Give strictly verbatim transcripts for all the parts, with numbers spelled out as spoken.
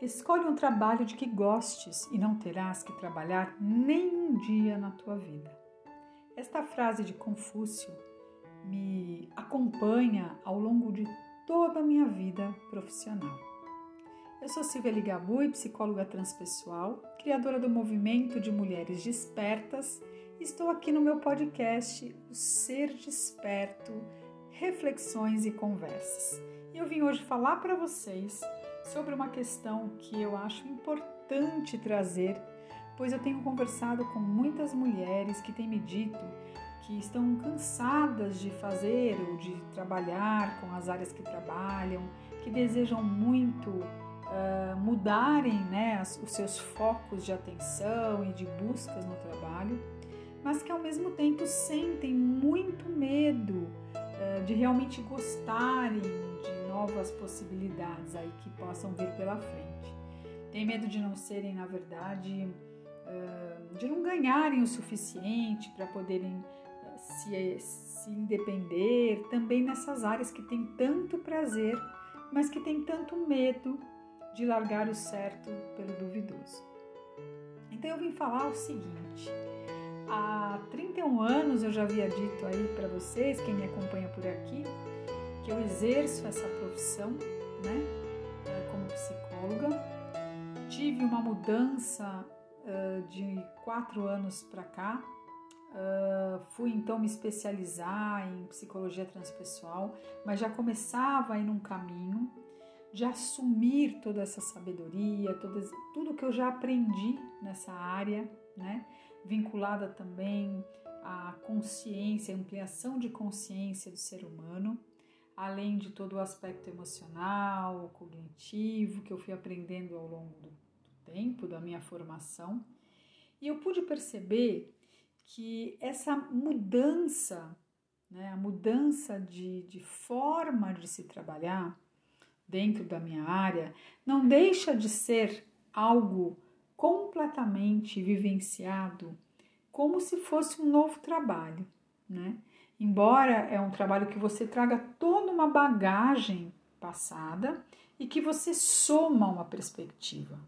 Escolhe um trabalho de que gostes e não terás que trabalhar nenhum dia na tua vida. Esta frase de Confúcio me acompanha ao longo de toda a minha vida profissional. Eu sou Silvia Ligabue, psicóloga transpessoal, criadora do movimento de mulheres despertas, e estou aqui no meu podcast, o Ser Desperto, Reflexões e Conversas. E eu vim hoje falar para vocês sobre uma questão que eu acho importante trazer, pois eu tenho conversado com muitas mulheres que têm me dito que estão cansadas de fazer ou de trabalhar com as áreas que trabalham, que desejam muito uh, mudarem né, os seus focos de atenção e de buscas no trabalho, mas que ao mesmo tempo sentem muito medo uh, de realmente gostarem de novas possibilidades aí que possam vir pela frente. Tem medo de não serem, na verdade, uh, de não ganharem o suficiente para poderem Se, se independer também nessas áreas que tem tanto prazer, mas que tem tanto medo de largar o certo pelo duvidoso. Então eu vim falar o seguinte: há trinta e um anos eu já havia dito aí para vocês, quem me acompanha por aqui, que eu exerço essa profissão, né, como psicóloga. Tive uma mudança uh, de quatro anos para cá. Uh, fui então me especializar em psicologia transpessoal, mas já começava aí num caminho de assumir toda essa sabedoria, todas, tudo que eu já aprendi nessa área, né? Vinculada também à consciência, ampliação de consciência do ser humano, além de todo o aspecto emocional, cognitivo, que eu fui aprendendo ao longo do tempo, da minha formação. E eu pude perceber que essa mudança, né, a mudança de, de forma de se trabalhar dentro da minha área, não deixa de ser algo completamente vivenciado como se fosse um novo trabalho, né? Embora é um trabalho que você traga toda uma bagagem passada e que você soma uma perspectiva.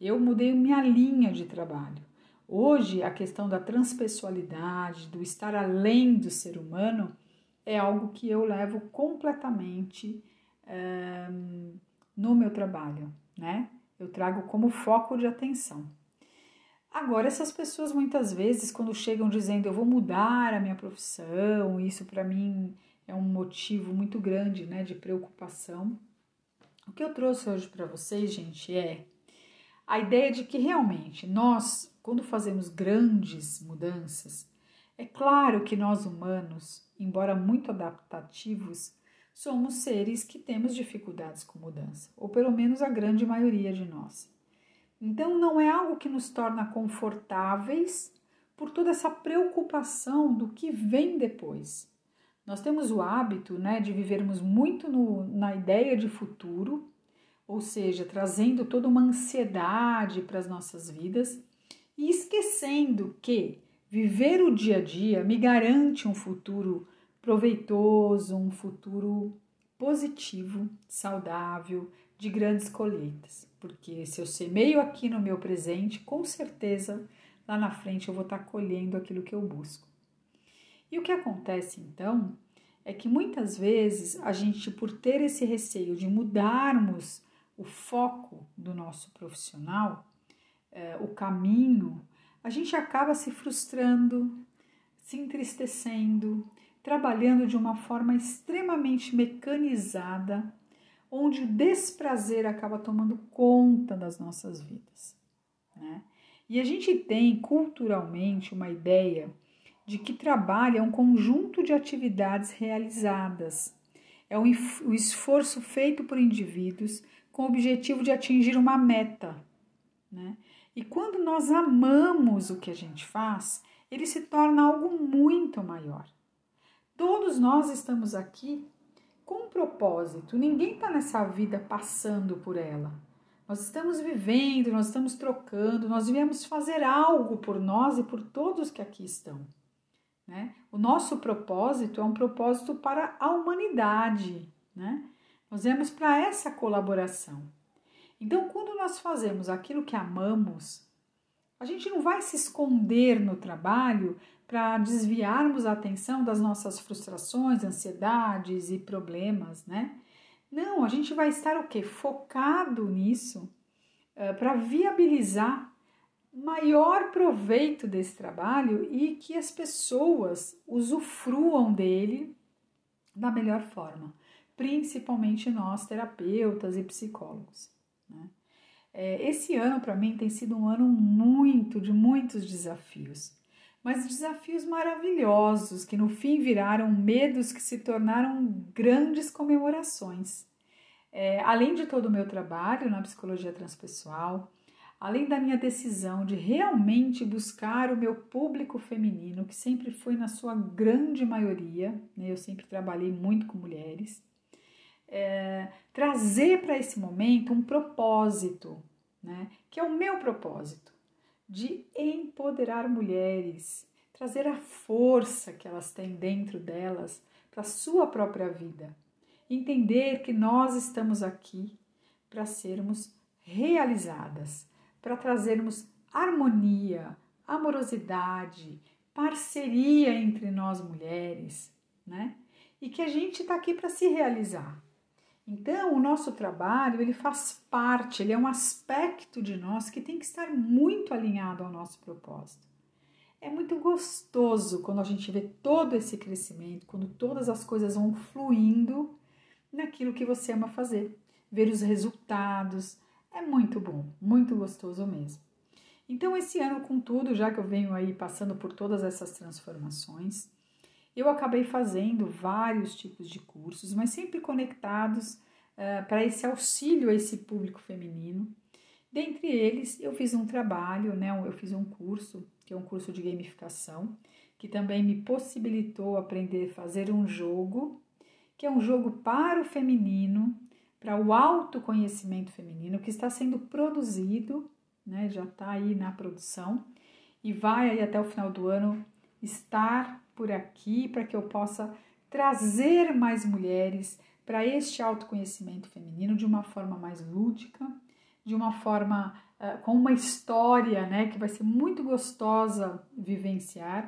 Eu mudei minha linha de trabalho. Hoje, a questão da transpessoalidade, do estar além do ser humano, é algo que eu levo completamente um, no meu trabalho, né? Eu trago como foco de atenção. Agora, essas pessoas muitas vezes, quando chegam dizendo eu vou mudar a minha profissão, isso para mim é um motivo muito grande, né, de preocupação. O que eu trouxe hoje para vocês, gente, é a ideia de que realmente nós, quando fazemos grandes mudanças, é claro que nós humanos, embora muito adaptativos, somos seres que temos dificuldades com mudança, ou pelo menos a grande maioria de nós. Então não é algo que nos torna confortáveis por toda essa preocupação do que vem depois. Nós temos o hábito, né, de vivermos muito no, na ideia de futuro, ou seja, trazendo toda uma ansiedade para as nossas vidas, e esquecendo que viver o dia a dia me garante um futuro proveitoso, um futuro positivo, saudável, de grandes colheitas. Porque se eu semeio aqui no meu presente, com certeza lá na frente eu vou estar colhendo aquilo que eu busco. E o que acontece então é que muitas vezes a gente, por ter esse receio de mudarmos o foco do nosso profissional, o caminho, a gente acaba se frustrando, se entristecendo, trabalhando de uma forma extremamente mecanizada, onde o desprazer acaba tomando conta das nossas vidas, né? E a gente tem culturalmente uma ideia de que trabalho é um conjunto de atividades realizadas, é o esforço feito por indivíduos com o objetivo de atingir uma meta, né? E quando nós amamos o que a gente faz, ele se torna algo muito maior. Todos nós estamos aqui com um propósito, ninguém está nessa vida passando por ela. Nós estamos vivendo, nós estamos trocando, nós viemos fazer algo por nós e por todos que aqui estão, né? O nosso propósito é um propósito para a humanidade, né? Nós viemos para essa colaboração. Então, quando nós fazemos aquilo que amamos, a gente não vai se esconder no trabalho para desviarmos a atenção das nossas frustrações, ansiedades e problemas, né? Não, a gente vai estar o quê? Focado nisso uh, para viabilizar maior proveito desse trabalho e que as pessoas usufruam dele da melhor forma, principalmente nós, terapeutas e psicólogos, né? Esse ano, para mim, tem sido um ano muito, de muitos desafios, mas desafios maravilhosos que no fim viraram medos que se tornaram grandes comemorações. É, além de todo o meu trabalho na psicologia transpessoal, além da minha decisão de realmente buscar o meu público feminino, que sempre foi na sua grande maioria, né? Eu sempre trabalhei muito com mulheres, É, trazer para esse momento um propósito, né, que é o meu propósito, de empoderar mulheres, trazer a força que elas têm dentro delas para a sua própria vida, entender que nós estamos aqui para sermos realizadas, para trazermos harmonia, amorosidade, parceria entre nós mulheres, né, e que a gente está aqui para se realizar. Então, o nosso trabalho, ele faz parte, ele é um aspecto de nós que tem que estar muito alinhado ao nosso propósito. É muito gostoso quando a gente vê todo esse crescimento, quando todas as coisas vão fluindo naquilo que você ama fazer. Ver os resultados é muito bom, muito gostoso mesmo. Então, esse ano, contudo, já que eu venho aí passando por todas essas transformações, eu acabei fazendo vários tipos de cursos, mas sempre conectados uh, para esse auxílio a esse público feminino. Dentre eles, eu fiz um trabalho, né, eu fiz um curso, que é um curso de gamificação, que também me possibilitou aprender a fazer um jogo, que é um jogo para o feminino, para o autoconhecimento feminino, que está sendo produzido, né, já está aí na produção, e vai aí até o final do ano estar por aqui, para que eu possa trazer mais mulheres para este autoconhecimento feminino de uma forma mais lúdica, de uma forma uh, com uma história, né, que vai ser muito gostosa vivenciar.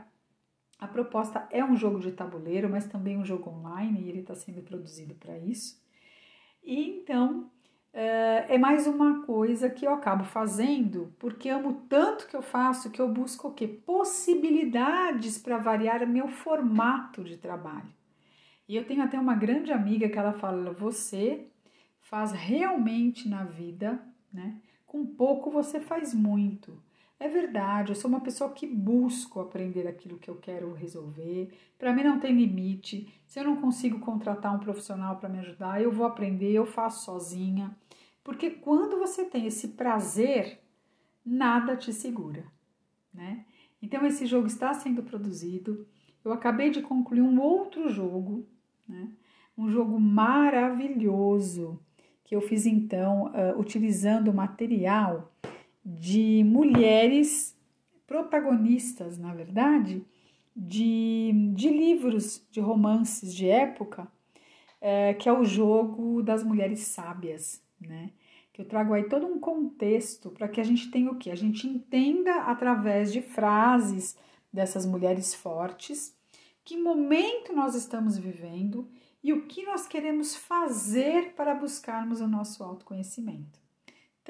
A proposta é um jogo de tabuleiro, mas também um jogo online, e ele está sendo produzido para isso. E então, uh, é mais uma coisa que eu acabo fazendo, porque amo tanto que eu faço, que eu busco o quê? Possibilidades para variar meu formato de trabalho. E eu tenho até uma grande amiga que ela fala, você faz realmente na vida, né? Com pouco você faz muito. É verdade, eu sou uma pessoa que busco aprender aquilo que eu quero resolver. Para mim não tem limite. Se eu não consigo contratar um profissional para me ajudar, eu vou aprender, eu faço sozinha. Porque quando você tem esse prazer, nada te segura, né? Então esse jogo está sendo produzido. Eu acabei de concluir um outro jogo, né? Um jogo maravilhoso que eu fiz então uh, utilizando material de mulheres protagonistas, na verdade, de, de livros, de romances de época, é, que é o jogo das mulheres sábias, né? Que eu trago aí todo um contexto para que a gente tenha o quê? A gente entenda através de frases dessas mulheres fortes, que momento nós estamos vivendo e o que nós queremos fazer para buscarmos o nosso autoconhecimento.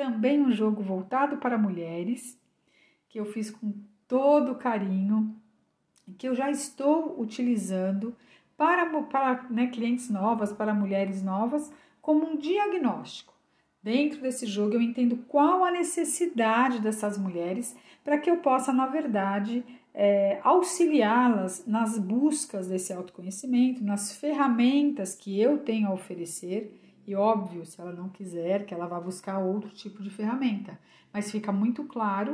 Também um jogo voltado para mulheres, que eu fiz com todo carinho, que eu já estou utilizando para, para né, clientes novas, para mulheres novas, como um diagnóstico. Dentro desse jogo eu entendo qual a necessidade dessas mulheres para que eu possa, na verdade, é, auxiliá-las nas buscas desse autoconhecimento, nas ferramentas que eu tenho a oferecer. E óbvio, se ela não quiser, que ela vá buscar outro tipo de ferramenta. Mas fica muito claro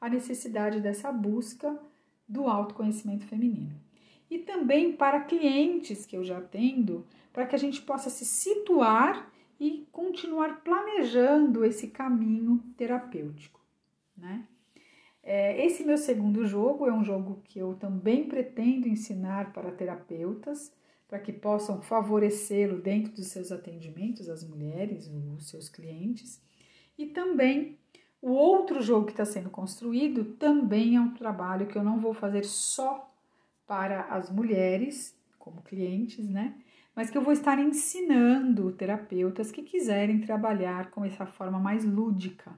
a necessidade dessa busca do autoconhecimento feminino. E também para clientes que eu já atendo, para que a gente possa se situar e continuar planejando esse caminho terapêutico, né? Esse meu segundo jogo é um jogo que eu também pretendo ensinar para terapeutas, para que possam favorecê-lo dentro dos seus atendimentos, as mulheres, os seus clientes. E também o outro jogo que está sendo construído também é um trabalho que eu não vou fazer só para as mulheres, como clientes, né? Mas que eu vou estar ensinando terapeutas que quiserem trabalhar com essa forma mais lúdica.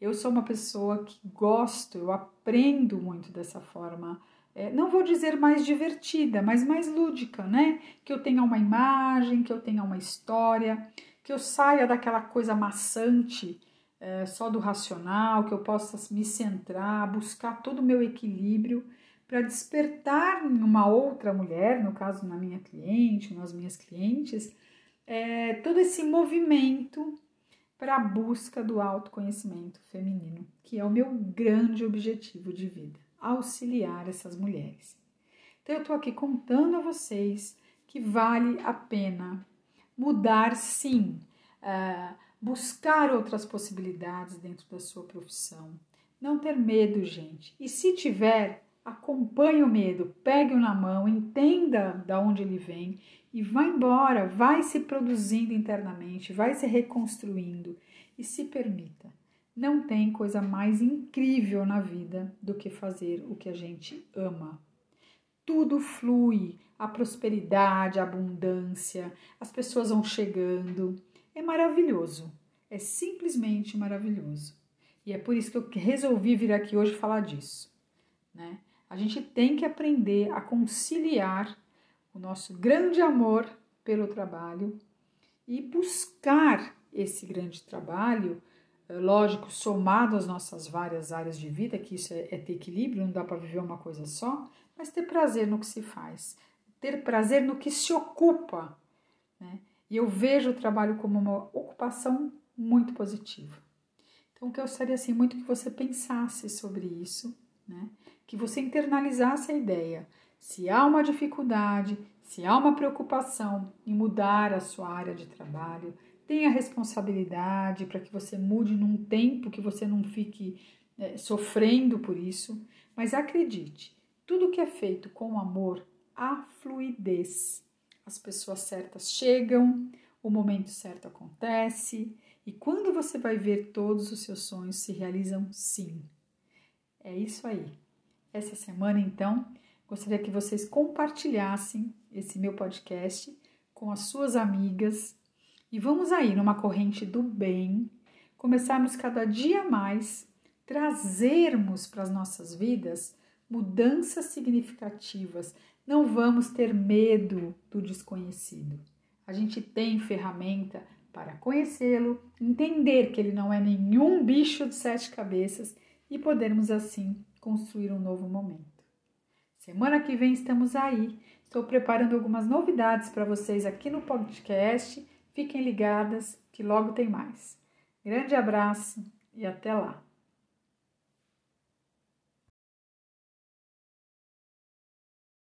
Eu sou uma pessoa que gosto, eu aprendo muito dessa forma, é, não vou dizer mais divertida, mas mais lúdica, né? Que eu tenha uma imagem, que eu tenha uma história, que eu saia daquela coisa maçante, é, só do racional, que eu possa me centrar, buscar todo o meu equilíbrio para despertar em uma outra mulher, no caso na minha cliente, nas minhas clientes, é, todo esse movimento para a busca do autoconhecimento feminino, que é o meu grande objetivo de vida, auxiliar essas mulheres. Então eu estou aqui contando a vocês que vale a pena mudar sim, uh, buscar outras possibilidades dentro da sua profissão, não ter medo, gente, e se tiver, acompanhe o medo, pegue-o na mão, entenda de onde ele vem e vá embora, vai se produzindo internamente, vai se reconstruindo e se permita. Não tem coisa mais incrível na vida do que fazer o que a gente ama. Tudo flui, a prosperidade, a abundância, as pessoas vão chegando. É maravilhoso, é simplesmente maravilhoso. E é por isso que eu resolvi vir aqui hoje falar disso, né? A gente tem que aprender a conciliar o nosso grande amor pelo trabalho e buscar esse grande trabalho, lógico, somado às nossas várias áreas de vida, que isso é ter equilíbrio, não dá para viver uma coisa só, mas ter prazer no que se faz, ter prazer no que se ocupa, né? E eu vejo o trabalho como uma ocupação muito positiva. Então, o que eu gostaria assim, muito que você pensasse sobre isso, né? Que você internalizasse a ideia. Se há uma dificuldade, se há uma preocupação em mudar a sua área de trabalho, tenha responsabilidade para que você mude num tempo que você não fique é, sofrendo por isso. Mas acredite, tudo que é feito com amor, há fluidez. As pessoas certas chegam, o momento certo acontece e quando você vai ver, todos os seus sonhos se realizam sim. É isso aí. Essa semana, então, gostaria que vocês compartilhassem esse meu podcast com as suas amigas e vamos aí, numa corrente do bem, começarmos cada dia mais, trazermos para as nossas vidas mudanças significativas. Não vamos ter medo do desconhecido. A gente tem ferramenta para conhecê-lo, entender que ele não é nenhum bicho de sete cabeças e podermos assim construir um novo momento. Semana que vem estamos aí. Estou preparando algumas novidades para vocês aqui no podcast. Fiquem ligadas que logo tem mais. Grande abraço e até lá!